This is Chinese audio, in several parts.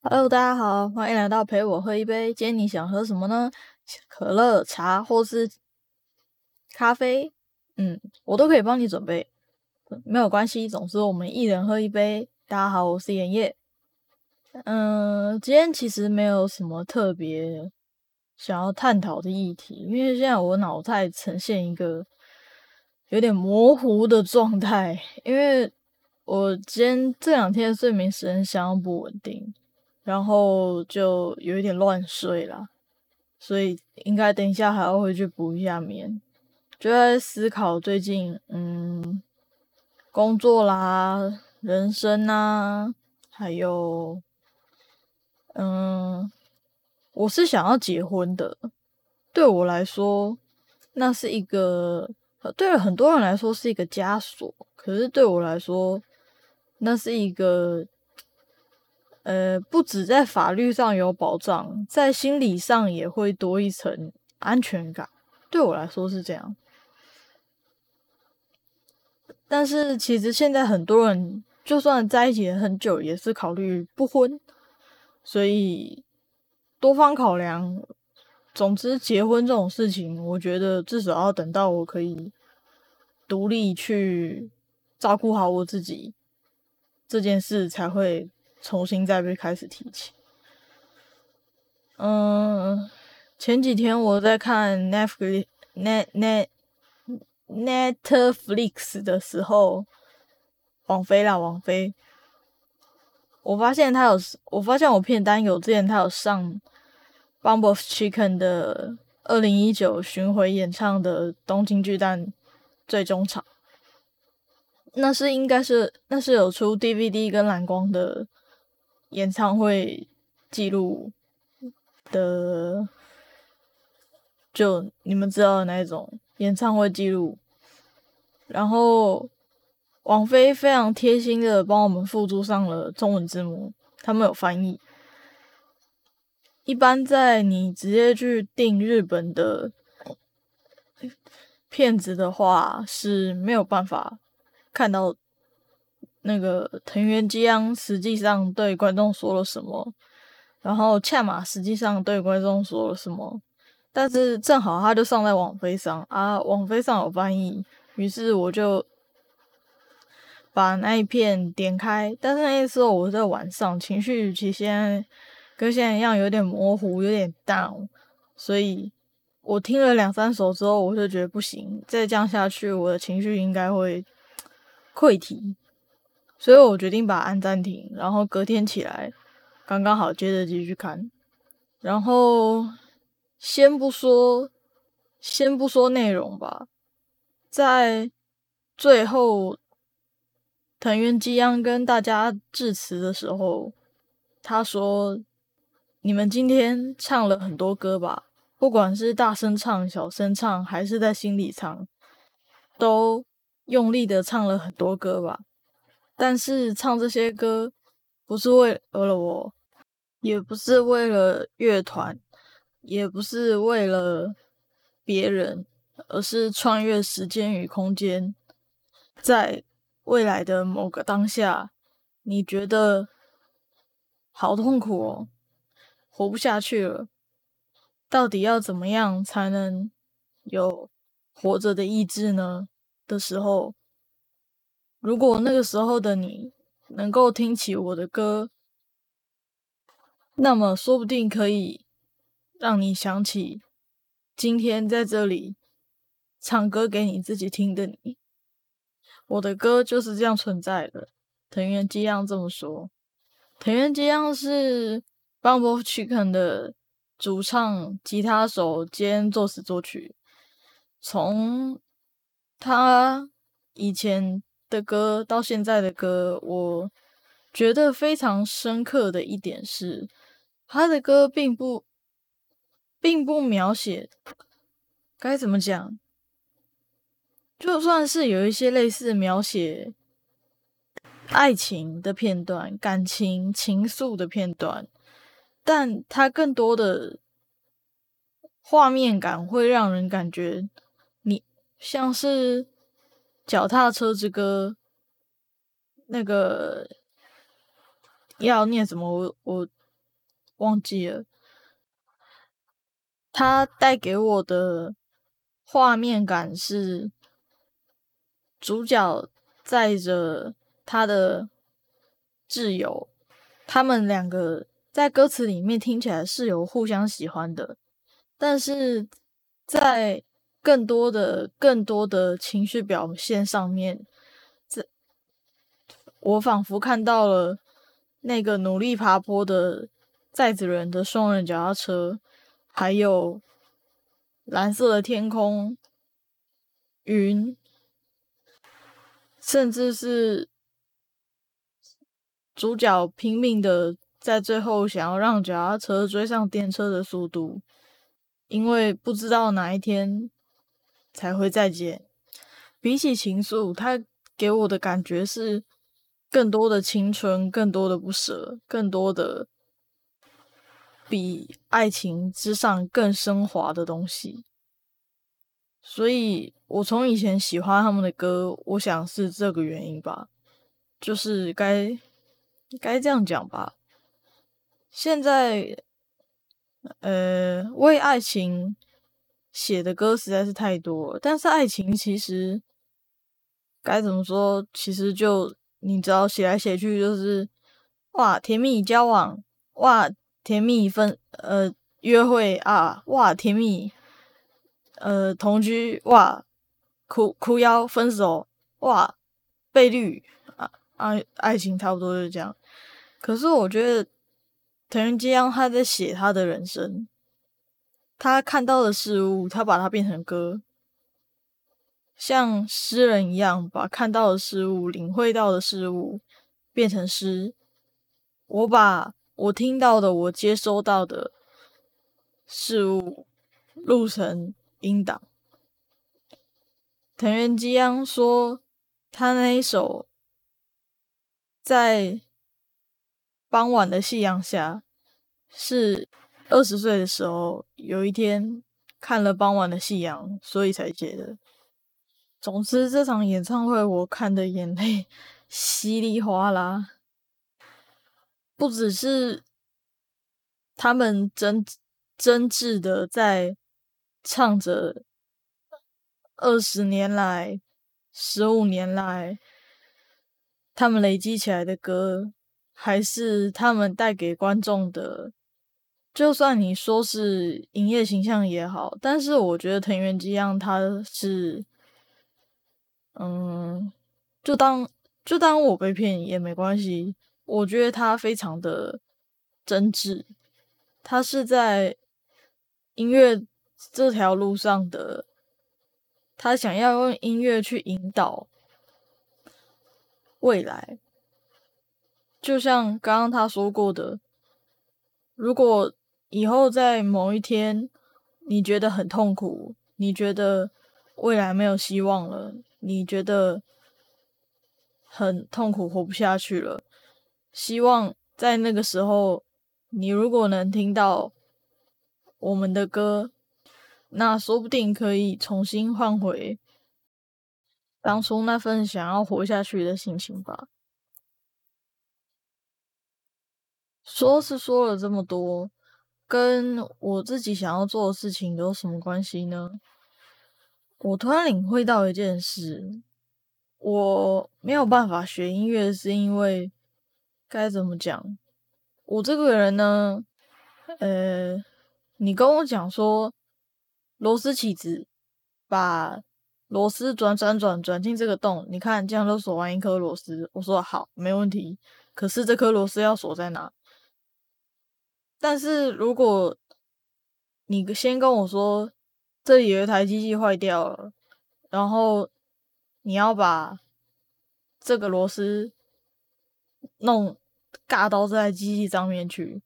Hello，大家好，欢迎来到陪我喝一杯。今天你想喝什么呢？可乐、茶或是咖啡？我都可以帮你准备，没有关系。总之，我们一人喝一杯。大家好，我是妍叶。今天其实没有什么特别想要探讨的议题，因为现在我脑袋呈现一个有点模糊的状态，因为我今天这2天的睡眠时间相当不稳定，然后就有一点乱睡啦，所以应该等一下还要回去补一下眠。就在思考最近工作啦、人生啊，还有我是想要结婚的。对我来说，那是一个对很多人来说是一个枷锁，可是对我来说，那是一个不止在法律上有保障，在心理上也会多一层安全感。对我来说是这样，但是其实现在很多人就算在一起很久，也是考虑不婚，所以多方考量。总之，结婚这种事情，我觉得至少要等到我可以独立去照顾好我自己，这件事才会重新再被开始提起。前几天我在看 Netflix 的时候，网飞，我发现我片单有之前他有上BUMP of Chicken 的2019巡回演唱的东京巨蛋最终场，那是有出 DVD 跟蓝光的演唱会记录的，就你们知道的那一种演唱会记录。然后网飞非常贴心的帮我们附注上了中文字幕，他们有翻译。一般在你直接去订日本的片子的话，是没有办法看到那个藤原纪央实际上对观众说了什么，然后恰马实际上对观众说了什么，但是正好他就上在网飞上啊，网飞上有翻译，于是我就把那一片点开。但是那时候我在晚上，情绪其实跟现在一样有点模糊，有点 down， 所以我听了2-3首之后，我就觉得不行，再这样下去我的情绪应该会溃堤，所以我决定把它按暂停，然后隔天起来刚刚好接着继续看。然后先不说内容吧，在最后藤原纪央跟大家致辞的时候，他说：你们今天唱了很多歌吧，不管是大声唱、小声唱，还是在心里唱，都用力的唱了很多歌吧。但是唱这些歌不是为了我，也不是为了乐团，也不是为了别人，而是穿越时间与空间，在未来的某个当下，你觉得好痛苦哦，活不下去了，到底要怎么样才能有活着的意志呢？的时候，如果那个时候的你能够听起我的歌，那么说不定可以让你想起今天在这里唱歌给你自己听的你。我的歌就是这样存在的，藤原纪央这么说。藤原纪央是BUMP of Chicken 的主唱、吉他手兼作词作曲，从他以前的歌到现在的歌，我觉得非常深刻的一点是，他的歌并不描写，该怎么讲，就算是有一些类似描写爱情的片段、感情、情愫的片段，但它更多的画面感会让人感觉你像是脚踏车之歌，那个要念什么我忘记了。它带给我的画面感是主角载着他的挚友，他们两个在歌词里面听起来是有互相喜欢的，但是在更多的情绪表现上面，我仿佛看到了那个努力爬坡的载子人的双人脚踏车，还有蓝色的天空、云，甚至是主角拼命的在最后想要让脚踏车追上电车的速度，因为不知道哪一天才会再见。比起情愫，它给我的感觉是更多的青春，更多的不舍，更多的比爱情之上更升华的东西。所以我从以前喜欢他们的歌，我想是这个原因吧，就是该这样讲吧。现在为爱情写的歌实在是太多了，但是爱情其实该怎么说，其实就你只要写来写去就是哇甜蜜交往，哇甜蜜约会啊，哇甜蜜同居，哇哭腰分手，哇被绿啊，爱情差不多就是这样。可是我觉得藤原纪央他在写他的人生，他看到的事物他把它变成歌，像诗人一样把看到的事物、领会到的事物变成诗。我把我听到的、我接收到的事物录成音档。藤原纪央说他那一首在傍晚的夕阳下，是20岁的时候，有一天看了傍晚的夕阳，所以才写的。总之，这场演唱会我看的眼泪稀里哗啦，不只是他们真挚的在唱着20年来、15年来他们累积起来的歌。还是他们带给观众的，就算你说是营业形象也好，但是我觉得藤原纪央他是，就当我被骗也没关系。我觉得他非常的真挚，他是在音乐这条路上的，他想要用音乐去引导未来。就像刚刚他说过的，如果以后在某一天你觉得很痛苦，你觉得未来没有希望了，你觉得很痛苦活不下去了，希望在那个时候你如果能听到我们的歌，那说不定可以重新换回当初那份想要活下去的心情吧。说是说了这么多，跟我自己想要做的事情有什么关系呢？我突然领会到一件事，我没有办法学音乐是因为该怎么讲，我这个人呢，你跟我讲说螺丝起子，把螺丝转进这个洞，你看这样就锁完一颗螺丝，我说好没问题，可是这颗螺丝要锁在哪？但是如果你先跟我说这里有一台机器坏掉了，然后你要把这个螺丝尬到这台机器上面去，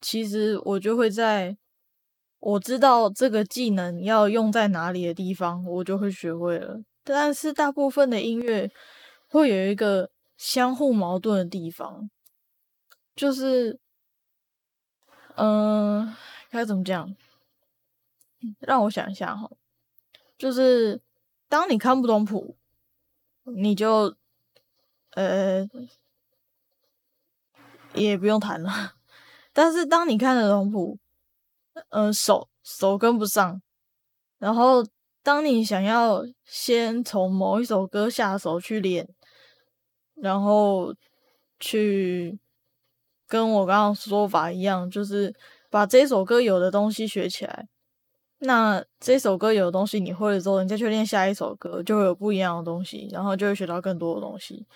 其实我就会在我知道这个技能要用在哪里的地方，我就会学会了。但是大部分的音乐会有一个相互矛盾的地方，就是该怎么讲？让我想一下哈，就是当你看不懂谱，你就也不用弹了。但是当你看了龙谱，手跟不上，然后当你想要先从某一首歌下手去练，然后去跟我刚刚说法一样，就是把这首歌有的东西学起来，那这首歌有的东西你会了之后，你再去练下一首歌，就会有不一样的东西，然后就会学到更多的东西。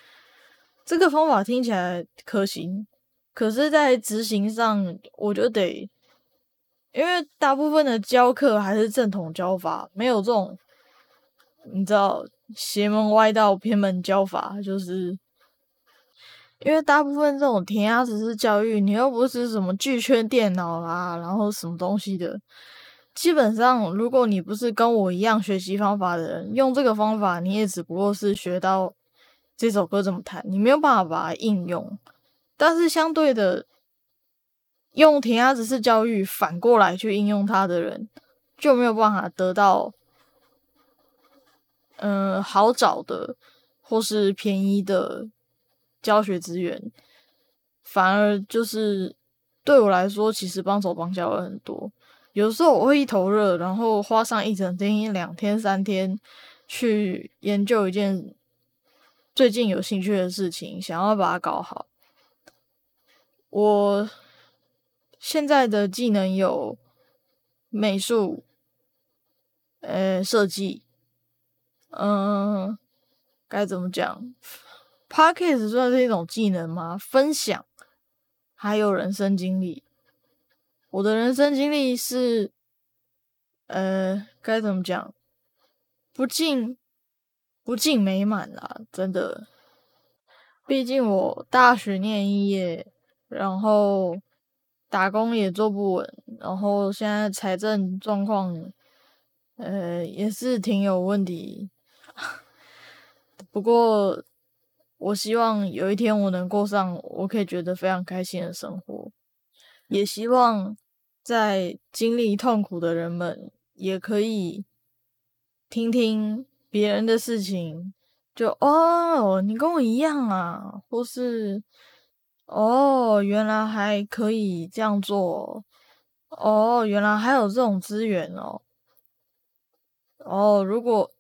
这个方法听起来可行，可是在执行上我就得，因为大部分的教课还是正统教法，没有这种你知道邪门歪道偏门教法，就是因为大部分这种填鸭式式教育，你又不是什么巨缺电脑啦，然后什么东西的，基本上如果你不是跟我一样学习方法的人，用这个方法你也只不过是学到这首歌怎么弹，你没有办法把它应用。但是相对的，用填鸭式式教育反过来去应用它的人，就没有办法得到好找的或是便宜的教学资源，反而就是对我来说其实帮手帮教了很多。有时候我会一头热，然后花上一整天两天三天去研究一件最近有兴趣的事情，想要把它搞好。我现在的技能有美术、设计，该怎么讲，Podcast 算是一种技能吗？分享，还有人生经历。我的人生经历是，该怎么讲？不尽美满啦，真的。毕竟我大学念一业，然后打工也做不稳，然后现在财政状况，也是挺有问题。不过我希望有一天我能过上我可以觉得非常开心的生活，也希望在经历痛苦的人们也可以听听别人的事情，就哦你跟我一样啊，或是哦原来还可以这样做，哦原来还有这种资源哦，哦如果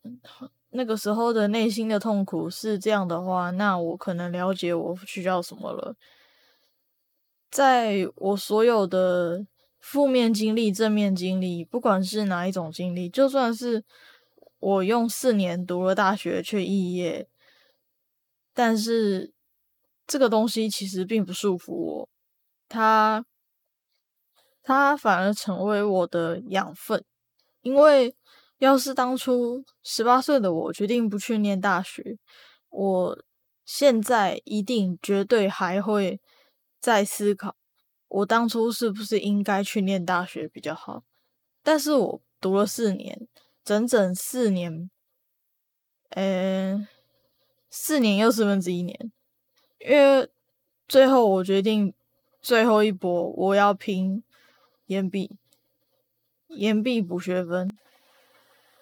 那个时候的内心的痛苦是这样的话，那我可能了解我需要什么了。在我所有的负面经历、正面经历，不管是哪一种经历，就算是我用4年读了大学却肄业，但是这个东西其实并不束缚我，它反而成为我的养分，因为要是当初18岁的我决定不去念大学，我现在一定绝对还会再思考，我当初是不是应该去念大学比较好。但是我读了4年，整整4年，4年又1/4年，因为最后我决定最后一搏，我要拼延毕补学分。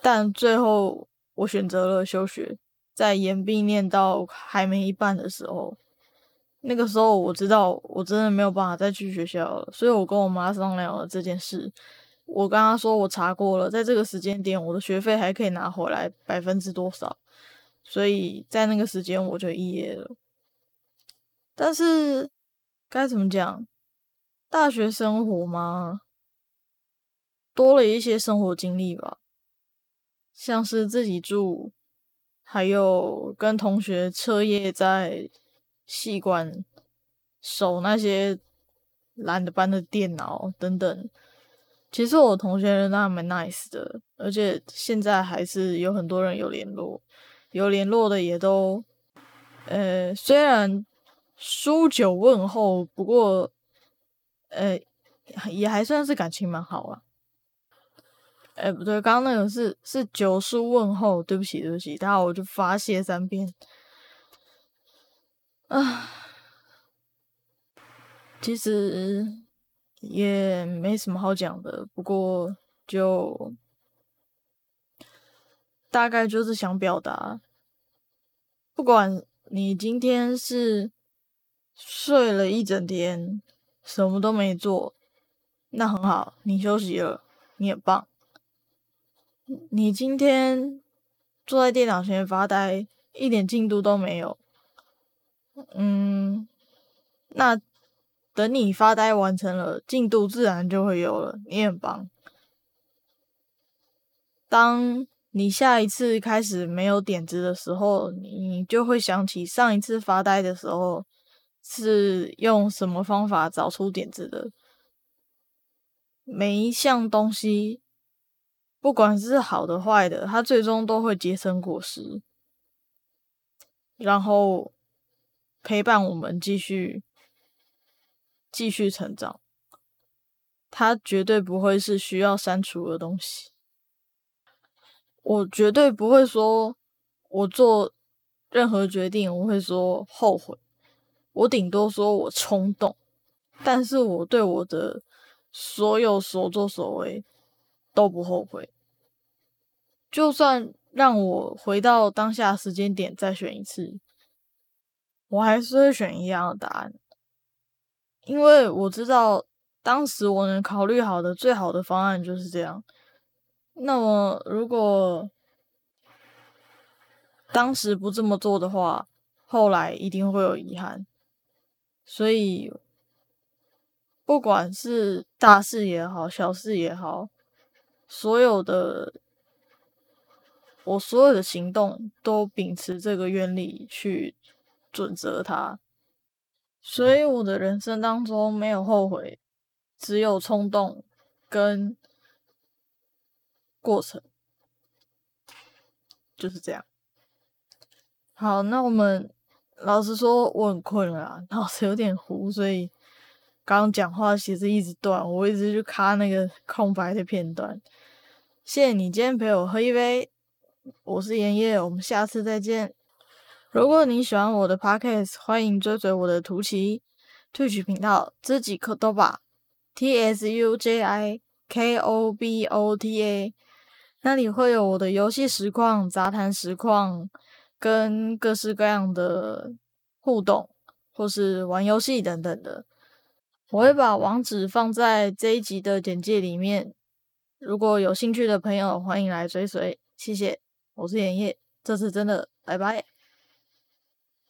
但最后我选择了休学，在延毕念到还没一半的时候，那个时候我知道我真的没有办法再去学校了，所以我跟我妈商量了这件事。我跟她说我查过了，在这个时间点我的学费还可以拿回来%多少，所以在那个时间我就肄业了。但是该怎么讲，大学生活嘛，多了一些生活经历吧，像是自己住，还有跟同学彻夜在系馆守那些懒得搬的电脑等等。其实我同学人都还蛮 nice 的，而且现在还是有很多人有联络的也都，虽然书酒问候，不过也还算是感情蛮好啊。不对，刚刚那个是酒书问候，对不起，待会我就发泄3遍。其实也没什么好讲的，不过就大概就是想表达，不管你今天是睡了一整天，什么都没做，那很好，你休息了，你很棒。你今天坐在电脑前发呆，一点进度都没有，那等你发呆完成了，进度自然就会有了，你很棒。当你下一次开始没有点子的时候，你就会想起上一次发呆的时候是用什么方法找出点子的。每一项东西，不管是好的坏的，它最终都会结成果实，然后陪伴我们继续成长。它绝对不会是需要删除的东西。我绝对不会说我做任何决定我会说后悔，我顶多说我冲动，但是我对我的所有所作所为都不后悔。就算让我回到当下时间点再选一次，我还是会选一样的答案，因为我知道当时我能考虑好的最好的方案就是这样。那么如果当时不这么做的话，后来一定会有遗憾。所以不管是大事也好，小事也好，我所有的行动都秉持这个原理去准则它。所以我的人生当中没有后悔，只有冲动跟过程，就是这样。好，那我们老实说我很困了啦，脑子有点糊，所以刚刚讲话其实一直断，我一直去卡那个空白的片段。谢谢你今天陪我喝一杯，我是妍叶，我们下次再见。如果你喜欢我的 podcast， 欢迎追随我的图奇 Twitch 频道 Tsuji Kotoba TSUJI KOBOTA， 那里会有我的游戏实况、杂谈实况跟各式各样的互动或是玩游戏等等的。我会把网址放在这一集的简介里面，如果有兴趣的朋友欢迎来追随。谢谢，我是妍叶，这次真的拜拜。